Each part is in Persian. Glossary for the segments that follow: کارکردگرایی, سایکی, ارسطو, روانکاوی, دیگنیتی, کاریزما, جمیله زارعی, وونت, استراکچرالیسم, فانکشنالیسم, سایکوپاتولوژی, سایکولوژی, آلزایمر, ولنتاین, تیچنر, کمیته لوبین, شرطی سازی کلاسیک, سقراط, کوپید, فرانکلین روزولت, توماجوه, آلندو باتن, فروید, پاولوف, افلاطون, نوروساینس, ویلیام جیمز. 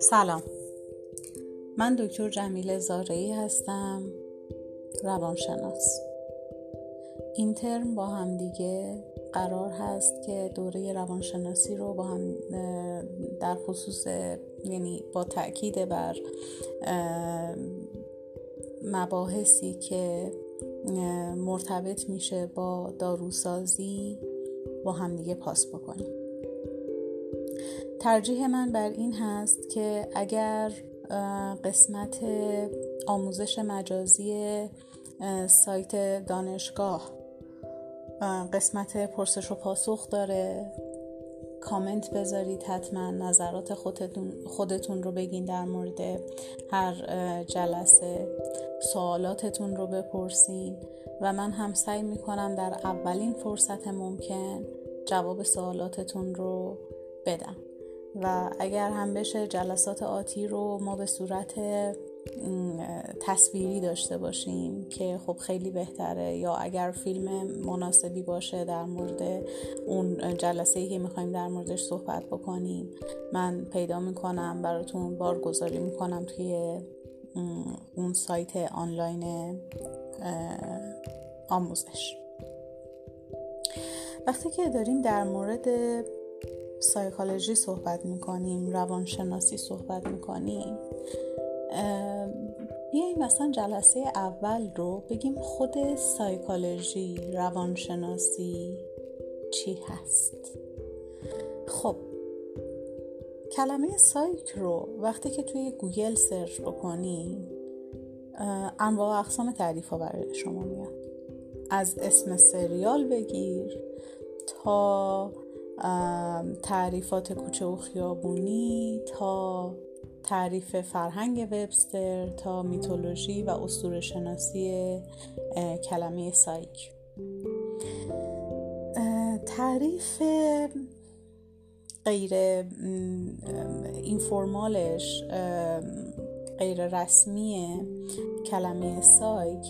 سلام، من دکتر جمیله زارعی هستم، روانشناس. این ترم با هم دیگه قرار هست که دوره روانشناسی رو با هم در خصوص، یعنی با تأکید بر مباحثی که مرتبط میشه با داروسازی با هم دیگه پاس بکنیم. ترجیح من بر این هست که اگر قسمت آموزش مجازی سایت دانشگاه قسمت پرسش و پاسخ داره، کامنت بذارید، حتما نظرات خودتون رو بگین در مورد هر جلسه، سوالاتتون رو بپرسین و من هم سعی میکنم در اولین فرصت ممکن جواب سوالاتتون رو بدم و اگر هم بشه جلسات آتی رو ما به صورت تصویری داشته باشیم که خب خیلی بهتره، یا اگر فیلم مناسبی باشه در مورد اون جلسه‌ای که می‌خوایم در موردش صحبت بکنیم من پیدا می‌کنم براتون بارگذاری می‌کنم توی اون سایت آنلاین آموزش. وقتی که داریم در مورد سایکولوژی صحبت می‌کنیم، روانشناسی صحبت می‌کنیم، بیاییم مثلا جلسه اول رو بگیم خود سایکولوژی، روانشناسی چی هست؟ خب کلمه سایک رو وقتی که توی گوگل سرچ بکنی انواع و اقسام تعریف‌ها برای شما میاد، از اسم سریال بگیر تا تعریفات کوچه و خیابونی، تا تعریف فرهنگ وبستر، تا میتولوژی و اسطوره شناسی کلمه سایک. تعریف غیر اینفورمالش، غیر رسمی کلمه سایک،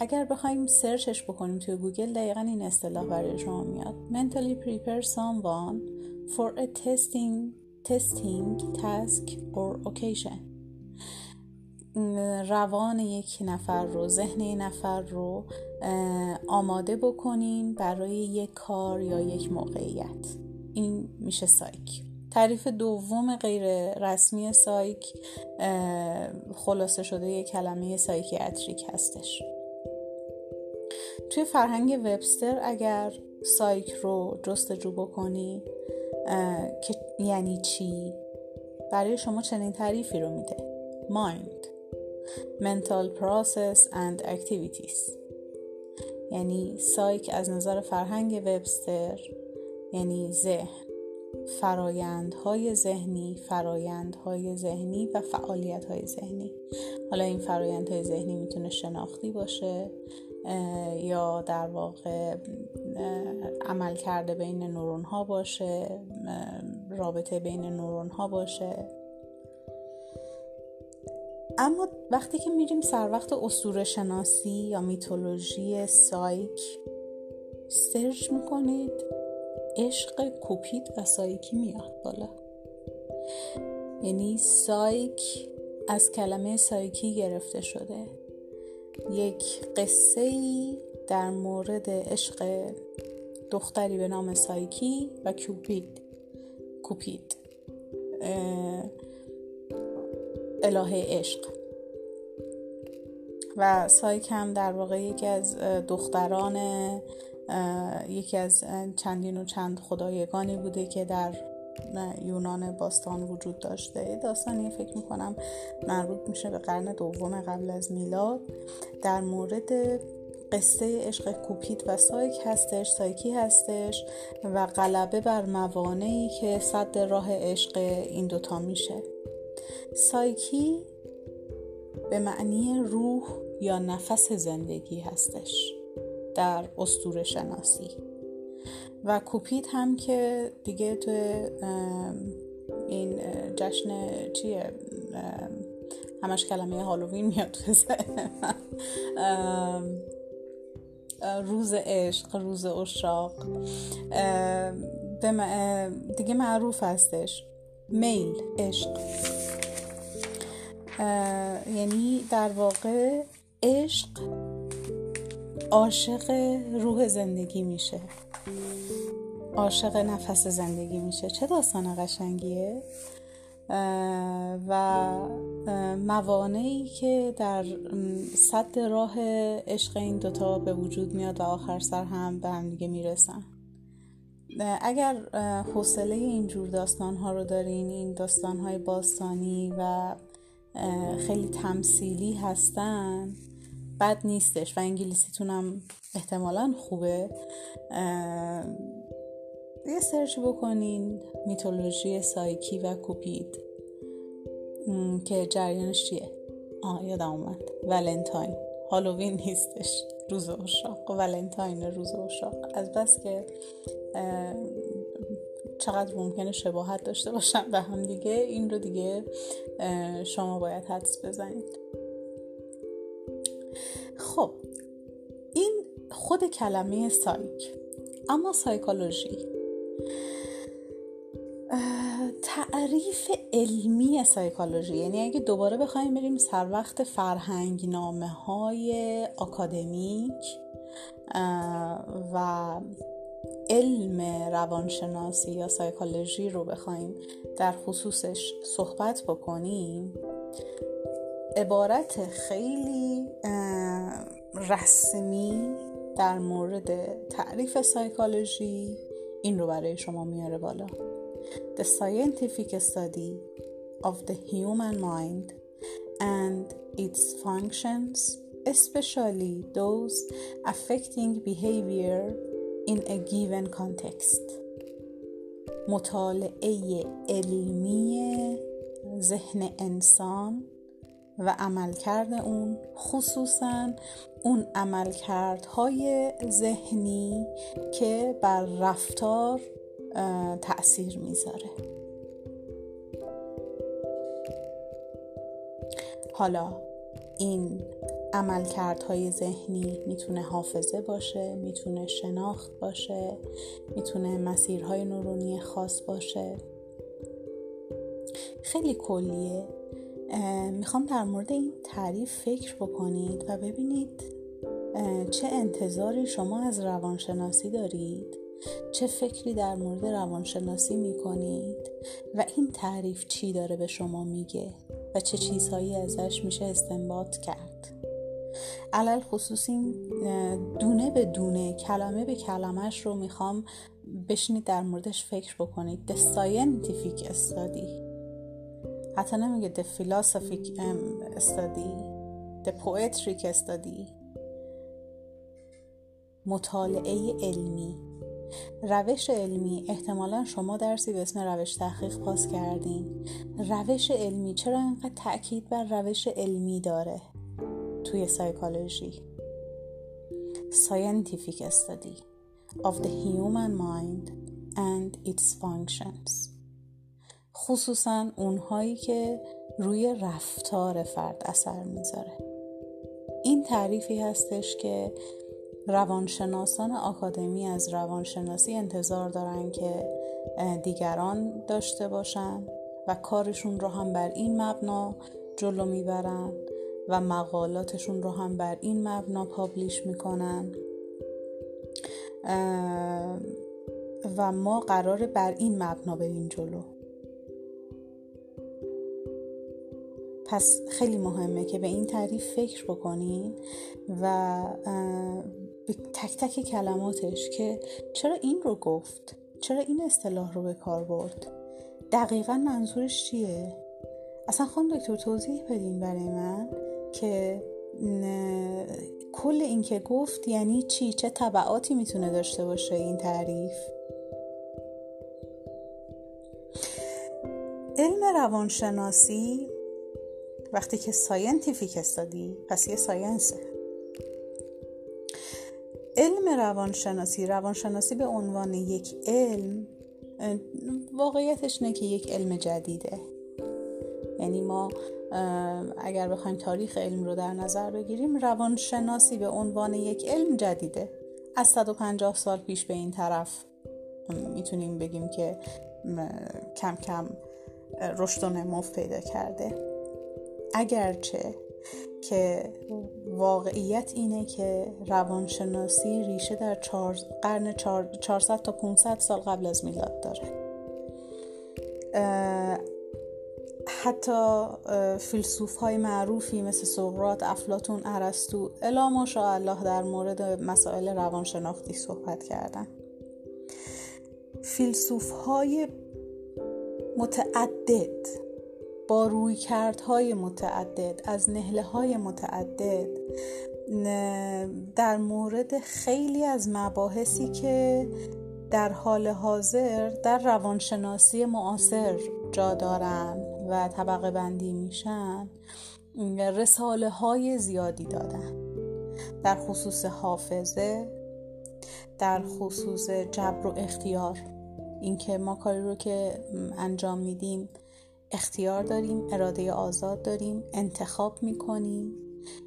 اگر بخوایم سرچش بکنیم توی گوگل دقیقاً این اصطلاح برای شما میاد: mentally prepare someone for a testing task or occasion. روان یک نفر رو، ذهن یک نفر رو آماده بکنین برای یک کار یا یک موقعیت. این میشه سایک. تعریف دوم غیر رسمی سایک خلاصه شده یک کلمه سایکیاتریک هستش. توی فرهنگ وبستر اگر سایک رو جستجو بکنی که یعنی چی، برای شما چنین تعریفی رو میده: mind, mental process and activities. یعنی سایک از نظر فرهنگ وبستر یعنی ذهن، فرایندهای ذهنی و فعالیت‌های ذهنی. حالا این فرایندهای ذهنی میتونه شناختی باشه یا در واقع عمل کرده بین نورون‌ها باشه، رابطه بین نورون‌ها باشه. اما وقتی که میریم سر وقت اسطوره شناسی یا میتولوژی سایک، سرچ میکنید عشق کوپید و سایکی میاد بالا. یعنی سایک از کلمه سایکی گرفته شده، یک قصه‌ای در مورد عشق دختری به نام سایکی و کوپید الهه عشق، و سایک هم در واقع یکی از چندین و چند خدایگانی بوده که در یونان باستان وجود داشته. داستانی فکر میکنم مربوط میشه به قرن دوم قبل از میلاد، در مورد قصه عشق کوپید و سایکی هستش و غلبه بر موانعی که سد راه عشق این دوتا میشه. سایکی به معنی روح یا نفس زندگی هستش در اسطوره شناسی، و کوپید هم که دیگه تو این جشن چیه، همش کلمه هالووین میاد تو ذهن روز عشق، روز عشاق دیگه معروف هستش، میل، عشق. یعنی در واقع عشق عاشق روح زندگی میشه، عاشق نفس زندگی میشه. چه داستان قشنگیه و موانعی که در صد راه عشق این دوتا به وجود میاد و آخر سر هم به هم دیگه میرسن. اگر حوصله اینجور داستان ها رو دارین، این داستان های باستانی و خیلی تمثیلی هستن، بد نیستش و انگلیسیتونم احتمالاً خوبه، یه سرچ بکنین میتولوژی سایکی و کوپید که جریانش چیه؟ یادم اومد، ولنتاین، هالووین نیستش، روز عشاق، ولنتاین، روز عشاق. از بس که چقدر ممکنه شباهت داشته باشن به هم دیگه، این رو دیگه شما باید حدس بزنید. خب این خود کلمه سایک. اما سایکولوژی، تعریف علمی سایکولوژی، یعنی اگه دوباره بخوایم بریم سر وقت فرهنگنامه های آکادمیک و علم روانشناسی یا سایکولوژی رو بخوایم در خصوصش صحبت بکنیم، عبارت خیلی رسمی در مورد تعریف سایکولوژی این رو برای شما میاره بالا: The scientific study of the human mind and its functions, especially those affecting behavior in a given context. مطالعه علمی ذهن انسان و عملکرد اون، خصوصاً اون عملکردهای ذهنی که بر رفتار تأثیر میذاره. حالا این عملکردهای ذهنی میتونه حافظه باشه، میتونه شناخت باشه، میتونه مسیرهای نورونی خاص باشه. خیلی کلیه. میخوام در مورد این تعریف فکر بکنید و ببینید چه انتظاری شما از روانشناسی دارید، چه فکری در مورد روانشناسی میکنید و این تعریف چی داره به شما میگه و چه چیزهایی ازش میشه استنباط کرد. علل خصوص این دونه به دونه، کلمه به کلمهش رو میخوام بشینید در موردش فکر بکنید. The scientific study، حتی نمیگه the philosophic study، the poetic study، مطالعه علمی، روش علمی. احتمالا شما درسی به اسم روش تحقیق پاس کردین. روش علمی چرا اینقدر تأکید بر روش علمی داره توی سایکولوژی؟ Scientific study of the human mind and its functions، خصوصا اونهایی که روی رفتار فرد اثر میذاره. این تعریفی هستش که روانشناسان آکادمی از روانشناسی انتظار دارن که دیگران داشته باشن و کارشون رو هم بر این مبنا جلو میبرن و مقالاتشون رو هم بر این مبنا پابلیش میکنن و ما قراره بر این مبنا بریم جلو. پس خیلی مهمه که به این تعریف فکر بکنین و به تک تک کلماتش که چرا این رو گفت، چرا این اصطلاح رو به کار برد، دقیقاً منظورش چیه. اصلا خانم دکتر توضیح بدین برای من که کل این که گفت یعنی چی، چه تبعاتی میتونه داشته باشه این تعریف. علم روانشناسی وقتی که ساینتیفیک استادی، پس یه ساینسه. علم روانشناسی، روانشناسی به عنوان یک علم، واقعیتش نه که یک علم جدیده. یعنی ما اگر بخوایم تاریخ علم رو در نظر بگیریم، روانشناسی به عنوان یک علم جدیده. از 150 سال پیش به این طرف میتونیم بگیم که کم کم رشد و نمو پیدا کرده، اگرچه که واقعیت اینه که روانشناسی ریشه در قرن 400 تا 500 سال قبل از میلاد داره. حتی فیلسوف‌های معروفی مثل سقراط، افلاطون، ارسطو الا ماشاءالله در مورد مسائل روانشناختی صحبت کردن. فیلسوف‌های متعدد با رویکردهای متعدد، از نهله‌های متعدد در مورد خیلی از مباحثی که در حال حاضر در روانشناسی معاصر جا دارن و طبقه بندی میشن، رساله های زیادی دادن، در خصوص حافظه، در خصوص جبر و اختیار، اینکه ما کاری رو که انجام میدیم اختیار داریم، اراده آزاد داریم، انتخاب میکنیم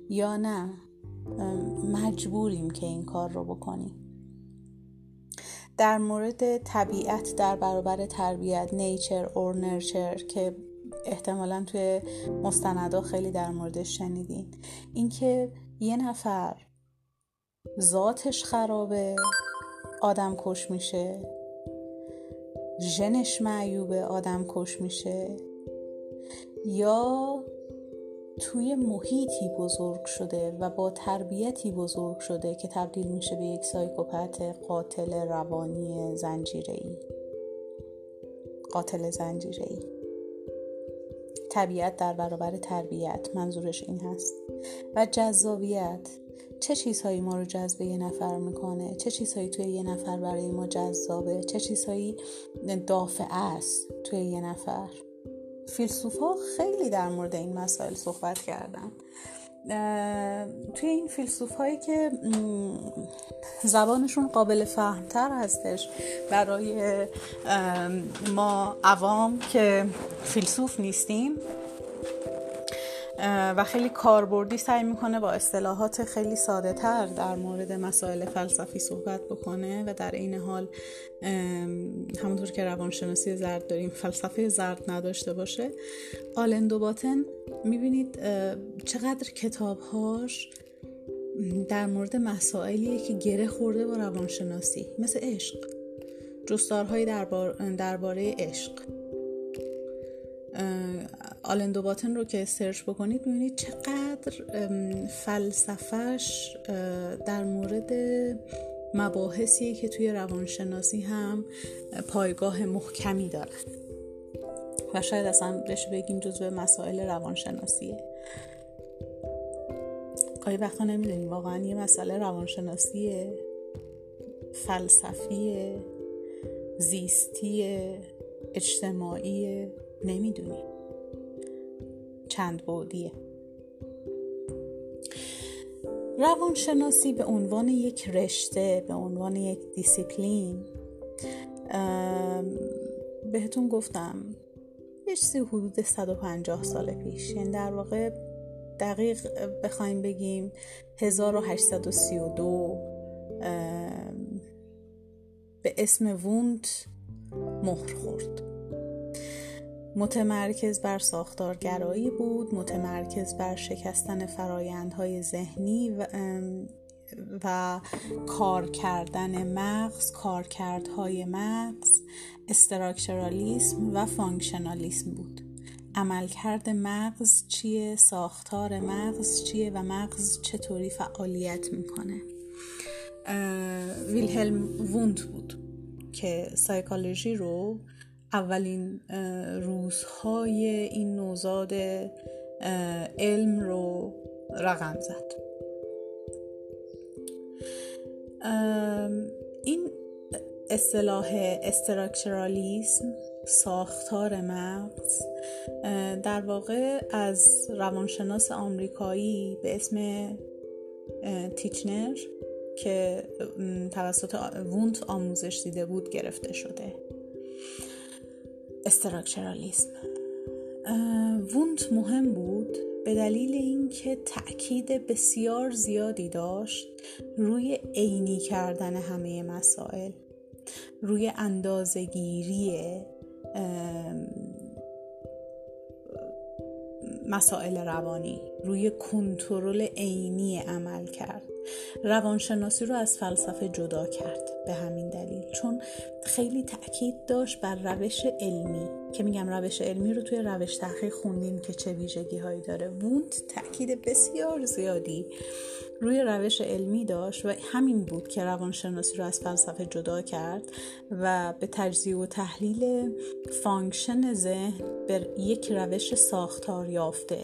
یا نه مجبوریم که این کار رو بکنیم. در مورد طبیعت در برابر تربیت، نیچر اور نرچر، که احتمالاً توی مستندا خیلی در موردش شنیدین، اینکه یه نفر ذاتش خرابه، آدم کش میشه، ژنش معیوبه، آدم کش میشه، یا توی محیطی بزرگ شده و با تربیتی بزرگ شده که تبدیل میشه به یک سایکوپت قاتل روانی زنجیره‌ای. طبیعت در برابر تربیت، منظورش این هست. و جذابیت، چه چیزهایی ما رو جذب یه نفر میکنه، چه چیزهایی توی یه نفر برای ما جذابه، چه چیزهایی دافعه است توی یه نفر. فیلسوفا خیلی در مورد این مسائل صحبت کردن. توی این فیلسوفایی که زبانشون قابل فهمتر هستش برای ما عوام که فیلسوف نیستیم و خیلی کاربردی سعی میکنه با اصطلاحات خیلی ساده تر در مورد مسائل فلسفی صحبت بکنه، و در این حال همونطور که روانشناسی زرد داریم فلسفه زرد نداشته باشه. آلندو باتن میبینید چقدر کتابهاش در مورد مسائلیه که گره خورده با روانشناسی، مثل عشق، جستارهای درباره عشق. آلندو باتن رو که سرچ بکنید می‌بینید چقدر فلسفه‌اش در مورد مباحثیه که توی روانشناسی هم پایگاه محکمی دارن و شاید اصلا بشه بگیم جزو مسائل روانشناسیه. گاهی وقتا نمی‌دونیم واقعا یه مسئله روانشناسیه، فلسفیه، زیستیه، اجتماعیه، نمیدونیم، چند بعدیه. روانشناسی به عنوان یک رشته، به عنوان یک دیسیپلین، بهتون گفتم یه چیزی حدود 150 سال پیش، یعنی در واقع دقیق بخوایم بگیم 1832 به اسم وونت مهر خورد. متمرکز بر ساختارگرایی بود، متمرکز بر شکستن فرایندهای ذهنی و کار کردن مغز، کارکردهای مغز، استراکچرالیسم و فانکشنالیسم بود. عملکرد مغز چیه، ساختار مغز چیه و مغز چطوری فعالیت میکنه. ویلهلم وونت بود که سایکولوژی رو اولین روزهای این نوزاد علم رو رقم زد. این اصطلاح استراکچرالیسم، ساختار مغز، در واقع از روانشناس آمریکایی به اسم تیچنر که توسط وونت آموزش دیده بود گرفته شده. استراکچرالیسم وونت مهم بود به دلیل اینکه تأکید بسیار زیادی داشت روی عینی کردن همه مسائل، روی اندازه‌گیری مسائل روانی، روی کنترل عینی عمل کرد. روانشناسی رو از فلسفه جدا کرد به همین دلیل، چون خیلی تأکید داشت بر روش علمی، که میگم روش علمی رو توی روش تحقیق خوندیم که چه ویژگی هایی داره. وونت تأکید بسیار زیادی روی روش علمی داشت و همین بود که روانشناسی رو از فلسفه جدا کرد و به تجزیه و تحلیل فانکشن ذهن به یک روش ساختار یافته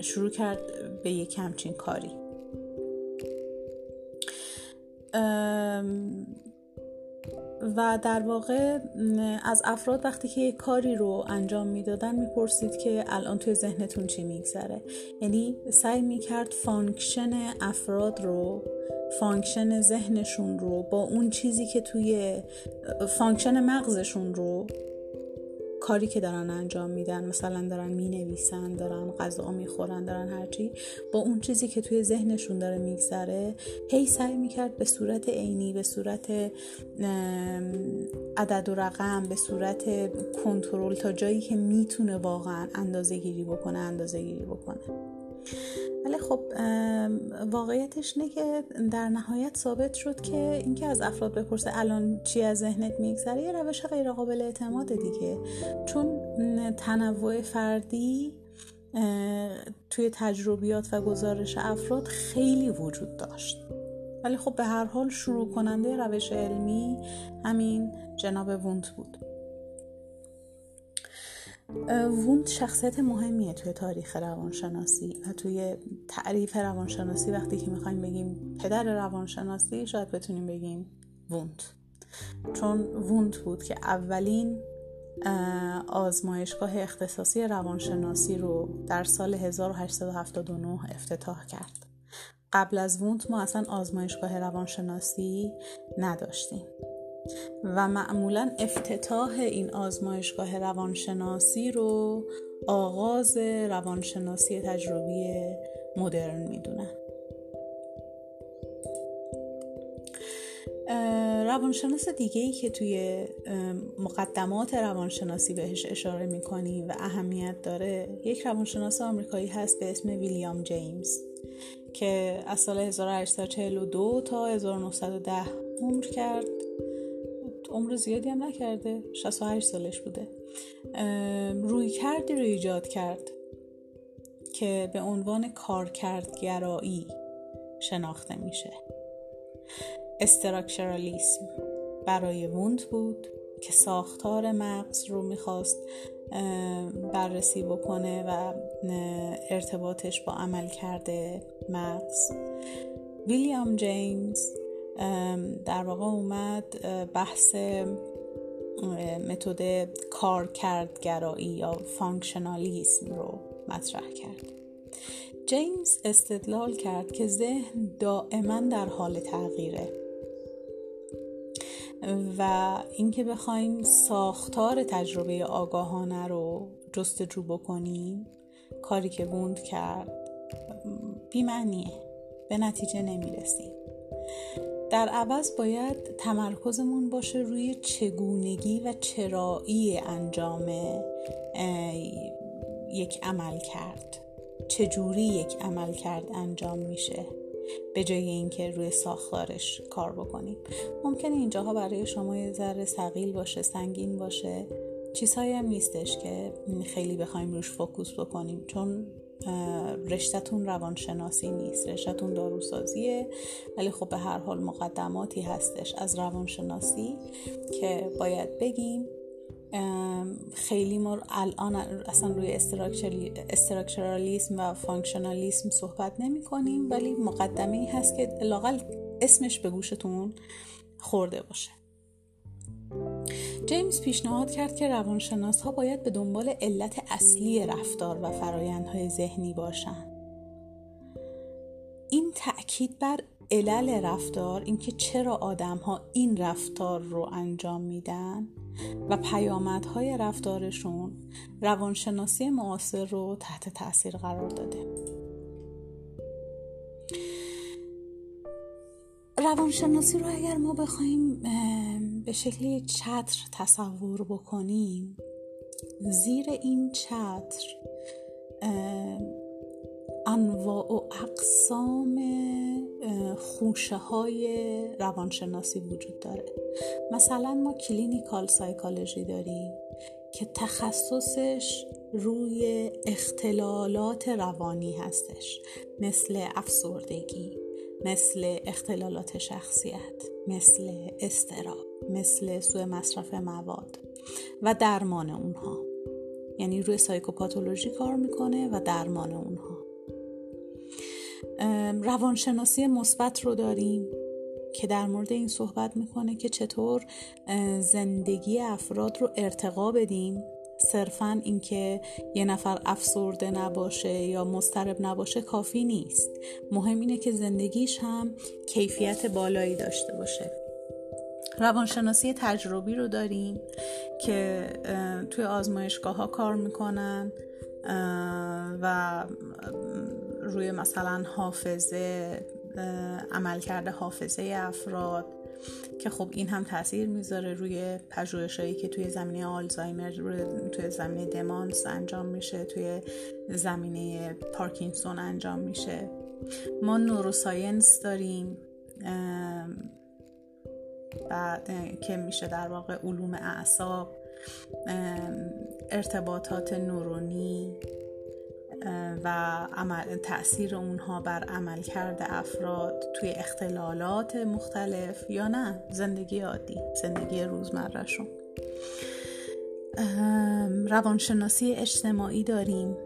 شروع کرد به یک همچین کاری. و در واقع از افراد وقتی که یک کاری رو انجام میدادن میپرسید که الان توی ذهنتون چی میگذره، یعنی سعی میکرد فانکشن افراد رو، فانکشن ذهنشون رو با اون چیزی که توی فانکشن مغزشون رو، کاری که دارن انجام میدن، مثلا دارن مینویسن، دارن غذا میخورن، دارن هرچی، با اون چیزی که توی ذهنشون داره میگذره هی سعی میکرد به صورت عینی، به صورت عدد و رقم، به صورت کنترل تا جایی که میتونه واقعا اندازه گیری بکنه. ولی خب واقعیتش اینه که در نهایت ثابت شد که اینکه از افراد بپرسه الان چی از ذهنت میگذره یه روش غیر قابل اعتماد دیگه، چون تنوع فردی توی تجربیات و گزارش افراد خیلی وجود داشت. ولی خب به هر حال شروع کننده روش علمی همین جناب وونت بود. وونت شخصیت مهمیه توی تاریخ روانشناسی و توی تعریف روانشناسی. وقتی که میخوایم بگیم پدر روانشناسی شاید بتونیم بگیم وونت، چون وونت بود که اولین آزمایشگاه اختصاصی روانشناسی رو در سال 1879 افتتاح کرد. قبل از وونت ما اصلا آزمایشگاه روانشناسی نداشتیم و معمولاً افتتاح این آزمایشگاه روانشناسی رو آغاز روانشناسی تجربی مدرن میدونن. روانشناس دیگه‌ای که توی مقدمات روانشناسی بهش اشاره میکنیم و اهمیت داره، یک روانشناس آمریکایی هست به اسم ویلیام جیمز که از سال 1842 تا 1910 عمر کرد. عمر زیادی هم نکرده، 68 سالش بوده. رویکردی رو ایجاد کرد که به عنوان کارکردگرایی شناخته میشه. استراکچرالیسم برای وونت بود که ساختار مغز رو میخواست بررسی بکنه و ارتباطش با عملکرد مغز. ویلیام جیمز در واقع اومد بحث متد کارکردگرایی یا فانکشنالیسم رو مطرح کرد. جیمز استدلال کرد که ذهن دائما در حال تغییره و اینکه بخوایم ساختار تجربه آگاهانه رو جستجو بکنیم، کاری که وونت کرد، بی‌معنیه، به نتیجه نمیرسیم. در عوض باید تمرکزمون باشه روی چگونگی و چرایی انجام یک عمل کرد، چجوری یک عمل کرد انجام میشه، به جای اینکه روی ساختارش کار بکنیم. ممکنه اینجاها برای شما یه ذره ثقیل باشه، سنگین باشه، چیزهایی هم نیستش که خیلی بخوایم روش فوکوس بکنیم، چون رشتتون روانشناسی نیست، رشتتون داروسازیه. ولی خب به هر حال مقدماتی هستش از روانشناسی که باید بگیم. خیلی ما الان اصلا روی استراکچرالیسم و فانکشنالیسم صحبت نمی کنیم، ولی مقدمه ای هست که لااقل اسمش به گوشتون خورده باشه. جیمز پیشنهاد کرد که روانشناس‌ها باید به دنبال علت اصلی رفتار و فرایندهای ذهنی باشند. این تأکید بر علل رفتار، اینکه چرا آدم‌ها این رفتار رو انجام میدن و پیامدهای رفتارشون، روانشناسی معاصر رو تحت تأثیر قرار داده. روانشناسی رو اگر ما بخوایم به شکل یک چتر تصور بکنیم، زیر این چتر انواع و اقسام خوشه های روانشناسی وجود داره. مثلا ما کلینیکال سایکولوژی داریم که تخصصش روی اختلالات روانی هستش، مثل افسردگی، مثل اختلالات شخصیت، مثل اضطراب، مثل سوء مصرف مواد و درمان اونها. یعنی روی سایکوپاتولوژی کار میکنه و درمان اونها. روانشناسی مثبت رو داریم که در مورد این صحبت میکنه که چطور زندگی افراد رو ارتقا بدیم. صرفاً اینکه یه نفر افسرده نباشه یا مضطرب نباشه کافی نیست، مهم اینه که زندگیش هم کیفیت بالایی داشته باشه. روانشناسی تجربی رو داریم که توی آزمایشگاه ها کار میکنن و روی مثلا حافظه، عملکرد حافظه افراد، که خب این هم تاثیر میذاره روی پژوهشایی که توی زمینه آلزایمر، توی زمینه دمانس انجام میشه، توی زمینه پارکینسون انجام میشه. ما نوروساینس داریم که میشه در واقع علوم اعصاب، ارتباطات نورونی و تأثیر اونها بر عملکرد افراد توی اختلالات مختلف یا نه زندگی عادی، زندگی روزمرهشون. روانشناسی اجتماعی داریم،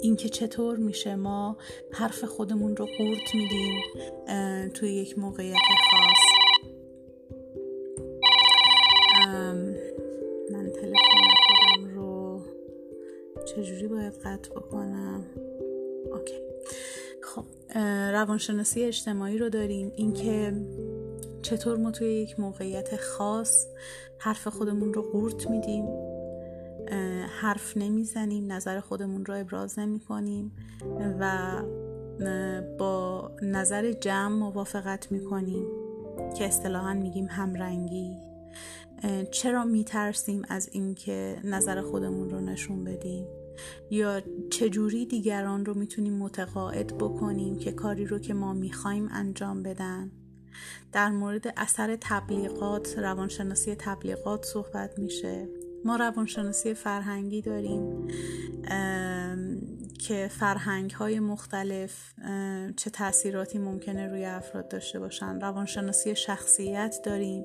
اینکه چطور میشه ما حرف خودمون رو قورت میدیم توی یک موقعیت خاص. من تلفن خودم رو چجوری باید قطع بکنم؟ اوکی. خب روانشناسی اجتماعی رو داریم، اینکه چطور ما توی یک موقعیت خاص حرف خودمون رو قورت میدیم، حرف نمیزنیم، نظر خودمون رو ابراز نمیکنیم و با نظر جمع موافقت میکنیم، که اصطلاحاً میگیم همرنگی. چرا میترسیم از اینکه نظر خودمون رو نشون بدیم، یا چجوری دیگران رو میتونیم متقاعد بکنیم که کاری رو که ما میخوایم انجام بدن. در مورد اثر تبلیغات، روانشناسی تبلیغات صحبت میشه. ما روانشناسی فرهنگی داریم که فرهنگ‌های مختلف چه تأثیراتی ممکنه روی افراد داشته باشن. روانشناسی شخصیت داریم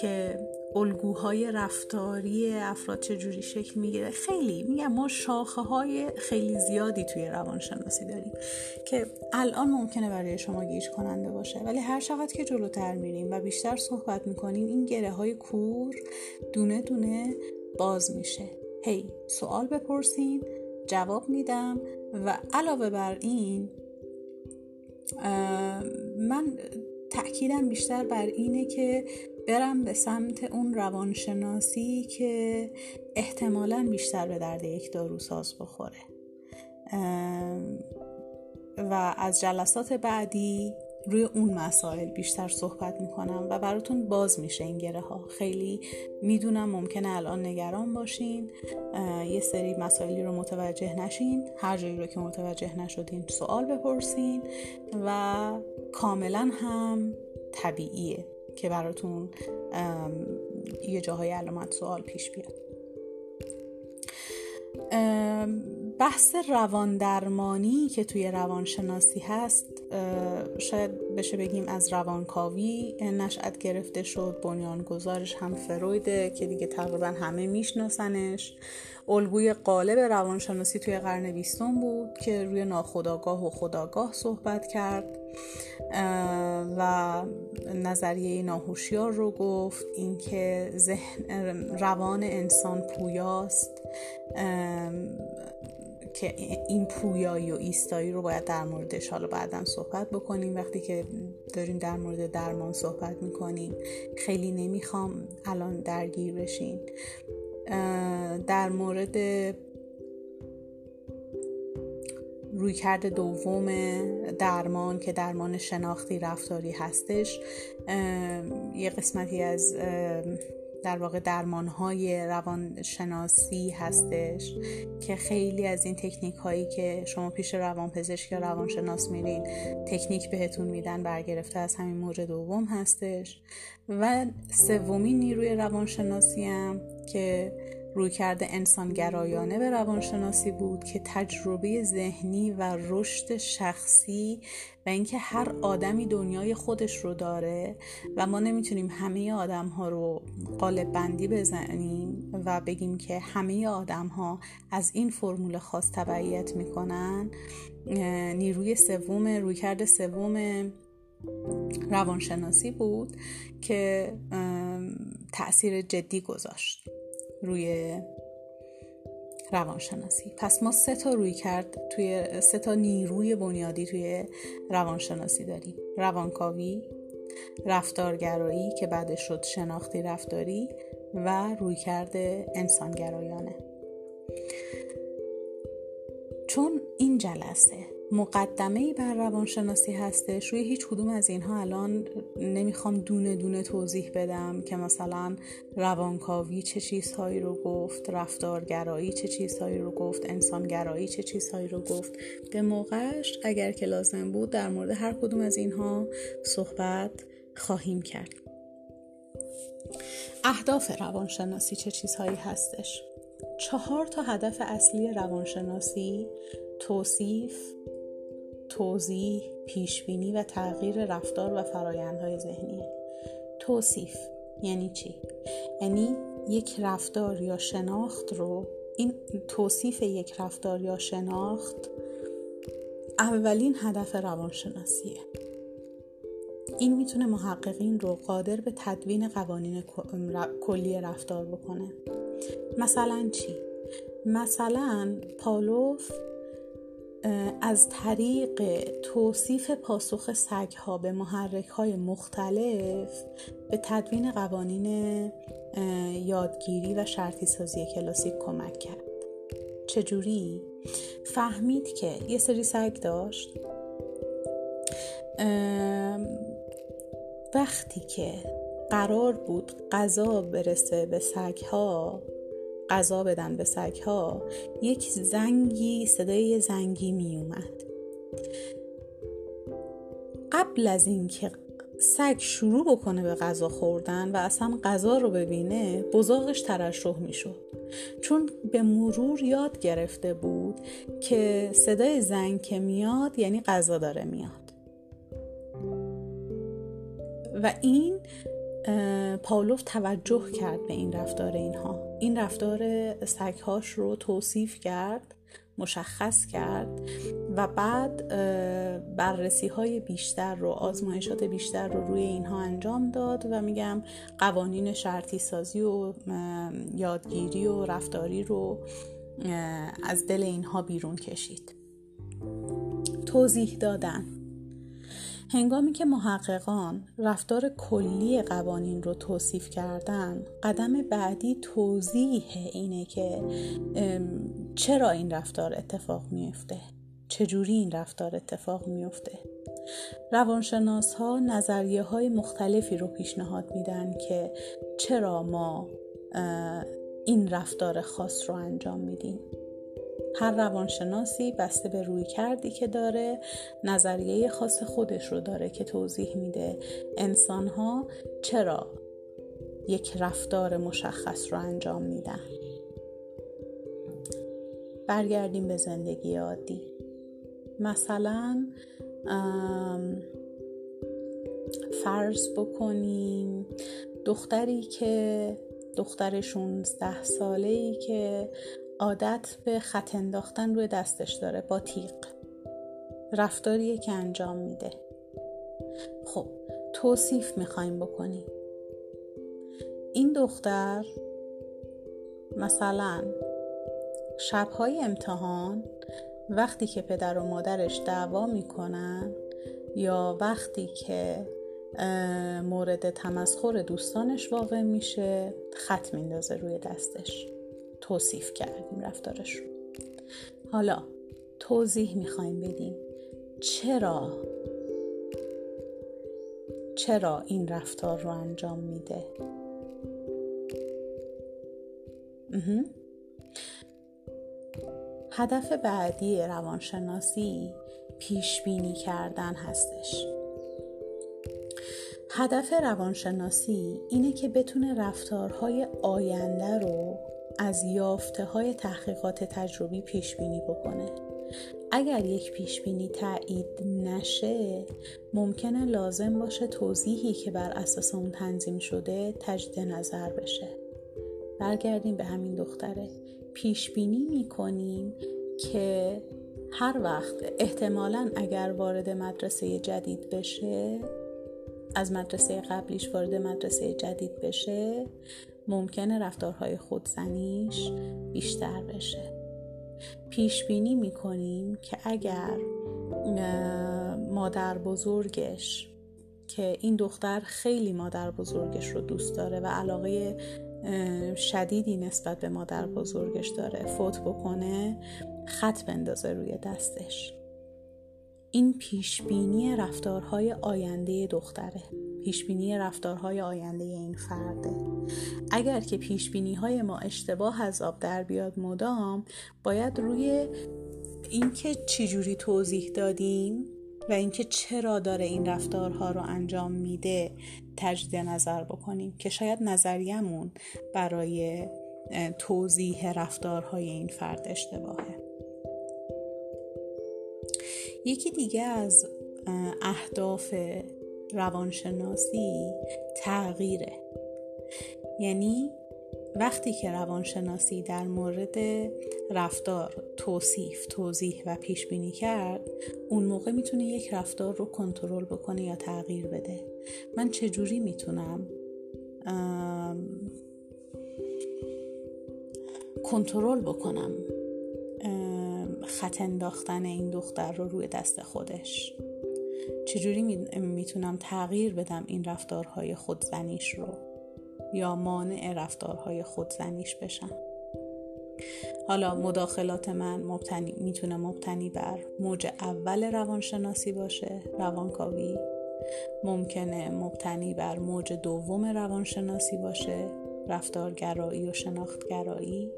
که الگوهای رفتاری افراد چجوری شکل میگیره. خیلی میگم ما شاخه‌های خیلی زیادی توی روانشناسی داریم که الان ممکنه برای شما گیج کننده باشه، ولی هر چقدر که جلوتر میریم و بیشتر صحبت میکنیم، این گره‌های کور دونه دونه باز میشه. سوال بپرسین، جواب میدم. و علاوه بر این من تأکیدم بیشتر بر اینه که برم به سمت اون روانشناسی که احتمالاً بیشتر به درد یک داروساز بخوره. و از جلسات بعدی روی اون مسائل بیشتر صحبت میکنم و براتون باز میشه این گره ها. خیلی میدونم ممکنه الان نگران باشین، یه سری مسائلی رو متوجه نشین. هر جایی رو که متوجه نشدین سوال بپرسین و کاملا هم طبیعیه که براتون یه جاهای علامت سوال پیش بیاد. بحث رواندرمانی که توی روانشناسی هست، شاید بشه بگیم از روانکاوی نشأت گرفته شد. بنیانگذارش هم فرویده که دیگه تقریبا همه میشناسنش. الگوی غالب روانشناسی توی قرن 20 بود که روی ناخودآگاه و خودآگاه صحبت کرد و نظریه ناهوشیار رو گفت، اینکه ذهن، روان انسان پویاست، که این پویایی و ایستایی رو باید در موردش حالا بعداً صحبت بکنیم وقتی که داریم در مورد درمان صحبت میکنیم. خیلی نمیخوام الان درگیر بشین. در مورد رویکرد دوم درمان که درمان شناختی رفتاری هستش، یه قسمتی از در واقع درمان‌های روانشناسی هستش که خیلی از این تکنیک‌هایی که شما پیش روانپزشک یا روانشناس میرین تکنیک بهتون میدن برگرفته از همین مورد دوم هستش. و سومین نیروی روانشناسی هم که رویکرد انسانگرایانه به روانشناسی بود که تجربه ذهنی و رشد شخصی و اینکه هر آدمی دنیای خودش رو داره و ما نمیتونیم همه آدم ها رو قالب بندی بزنیم و بگیم که همه آدم ها از این فرمول خاص تبعیت میکنن. نیروی سوم، رویکرد سوم روانشناسی بود که تأثیر جدی گذاشت روی روانشناسی. پس ما سه تا رویکرد توی سه تا نیروی بنیادی توی روانشناسی داریم: روانکاوی، رفتارگرایی که بعدش شد شناختی رفتاری، و رویکرد انسانگرایانه. چون این جلسه مقدمه‌ای بر روانشناسی هستش، روی هیچ کدوم از اینها الان نمیخوام دونه دونه توضیح بدم که مثلا روانکاوی چه چیزهایی رو گفت، رفتارگرایی چه چیزهایی رو گفت، انسانگرایی چه چیزهایی رو گفت. به موقعش اگر که لازم بود در مورد هر کدوم از اینها صحبت خواهیم کرد. اهداف روانشناسی چه چیزهایی هستش؟ 4 تا هدف اصلی روانشناسی: توصیف، توضیح، پیشبینی و تغییر رفتار و فرایندهای ذهنی. توصیف یعنی چی؟ یعنی یک رفتار یا شناخت رو، این توصیف یک رفتار یا شناخت اولین هدف روانشناسیه. این میتونه محققین رو قادر به تدوین قوانین کلی رفتار بکنه. مثلا چی؟ مثلا پاولوف از طریق توصیف پاسخ سگ‌ها به محرک‌های مختلف به تدوین قوانین یادگیری و شرطی سازی کلاسیک کمک کرد. چجوری؟ فهمید که یه سری سگ داشت، وقتی که قرار بود غذا برسه به سگ‌ها، غذا بدن به سگ‌ها، یک زنگی، صدای زنگی می اومد. قبل از این که سگ شروع بکنه به غذا خوردن و اصلا غذا رو ببینه، بزاقش ترشح می شد، چون به مرور یاد گرفته بود که صدای زنگ که میاد یعنی غذا داره میاد. و این پاولوف توجه کرد به این رفتار اینها، این رفتار سگ‌هاش رو توصیف کرد، مشخص کرد و بعد بررسی‌های بیشتر رو، آزمایشات بیشتر رو روی اینها انجام داد و میگم قوانین شرطی سازی و یادگیری و رفتاری رو از دل اینها بیرون کشید. توضیح دادن: هنگامی که محققان رفتار کلی قوانین رو توصیف کردن، قدم بعدی توضیح اینه که چرا این رفتار اتفاق میفته، چجوری این رفتار اتفاق میفته. روانشناس ها نظریه های مختلفی رو پیشنهاد میدن که چرا ما این رفتار خاص رو انجام میدیم. هر روانشناسی بسته به رویکردی که داره نظریه خاص خودش رو داره که توضیح میده انسان‌ها چرا یک رفتار مشخص رو انجام میدن. برگردیم به زندگی عادی. مثلا فرض بکنیم دختر 16 ساله‌ای که عادت به خط انداختن روی دستش داره با تیغ، رفتاریه که انجام میده. خب توصیف میخوایم بکنیم. این دختر مثلا شب‌های امتحان، وقتی که پدر و مادرش دعوا میکنن یا وقتی که مورد تمسخر دوستانش واقع میشه، خط میندازه روی دستش. توصیف کردیم رفتارش رو. حالا توضیح میخوایم بدیم چرا این رفتار رو انجام میده. هدف بعدی روانشناسی پیشبینی کردن هستش. هدف روانشناسی اینه که بتونه رفتارهای آینده رو از یافته‌های تحقیقات تجربی پیشبینی بکنه. اگر یک پیشبینی تایید نشه، ممکنه لازم باشه توضیحی که بر اساس اون تنظیم شده تجدید نظر بشه. برگردیم به همین دختره. پیشبینی میکنیم که هر وقت احتمالاً اگر وارد مدرسه جدید بشه، از مدرسه قبلیش وارد مدرسه جدید بشه، ممکنه رفتارهای خودزنیش بیشتر بشه. پیشبینی میکنیم که اگر مادر بزرگش، که این دختر خیلی مادر بزرگش رو دوست داره و علاقه شدیدی نسبت به مادر بزرگش داره، فوت بکنه، خط بندازه روی دستش. این پیشبینی رفتارهای آینده دختره، پیشبینی رفتارهای آینده این فرده. اگر که پیشبینی‌های ما اشتباه از آب در بیاد مدام، باید روی اینکه چجوری توضیح دادیم و اینکه چرا داره این رفتارها رو انجام میده تجدید نظر بکنیم، که شاید نظریمون برای توضیح رفتارهای این فرد اشتباهه. یکی دیگه از اهداف روانشناسی تغییره. یعنی وقتی که روانشناسی در مورد رفتار توصیف، توضیح و پیشبینی کرد، اون موقع میتونه یک رفتار رو کنترل بکنه یا تغییر بده. من چجوری میتونم کنترل بکنم خط انداختن این دختر رو روی دست خودش؟ چجوری میتونم تغییر بدم این رفتارهای خودزنیش رو یا مانع رفتارهای خودزنیش بشم؟ حالا مداخلات من میتونه مبتنی بر موج اول روانشناسی باشه، روانکاوی. ممکنه مبتنی بر موج دوم روانشناسی باشه، رفتارگرایی و شناختگرایی،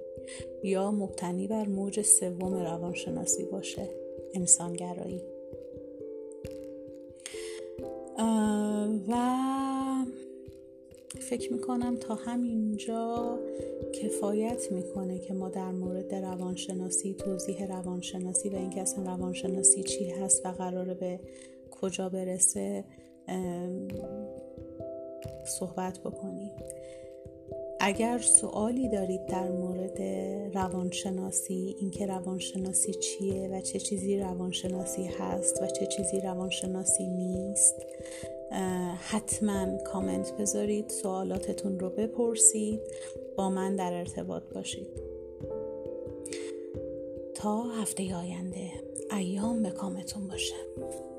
یا مبتنی بر موج سوم روانشناسی باشه، انسانگرایی. و فکر میکنم تا همینجا کفایت میکنه که ما در مورد روانشناسی، توضیح روانشناسی و اینکه اصلا روانشناسی چی هست و قراره به کجا برسه صحبت بکنیم. اگر سوالی دارید در مورد روانشناسی، اینکه روانشناسی چیه و چه چیزی روانشناسی هست و چه چیزی روانشناسی نیست، حتما کامنت بذارید، سوالاتتون رو بپرسید، با من در ارتباط باشید. تا هفته آینده، ایام به کامتون باشه.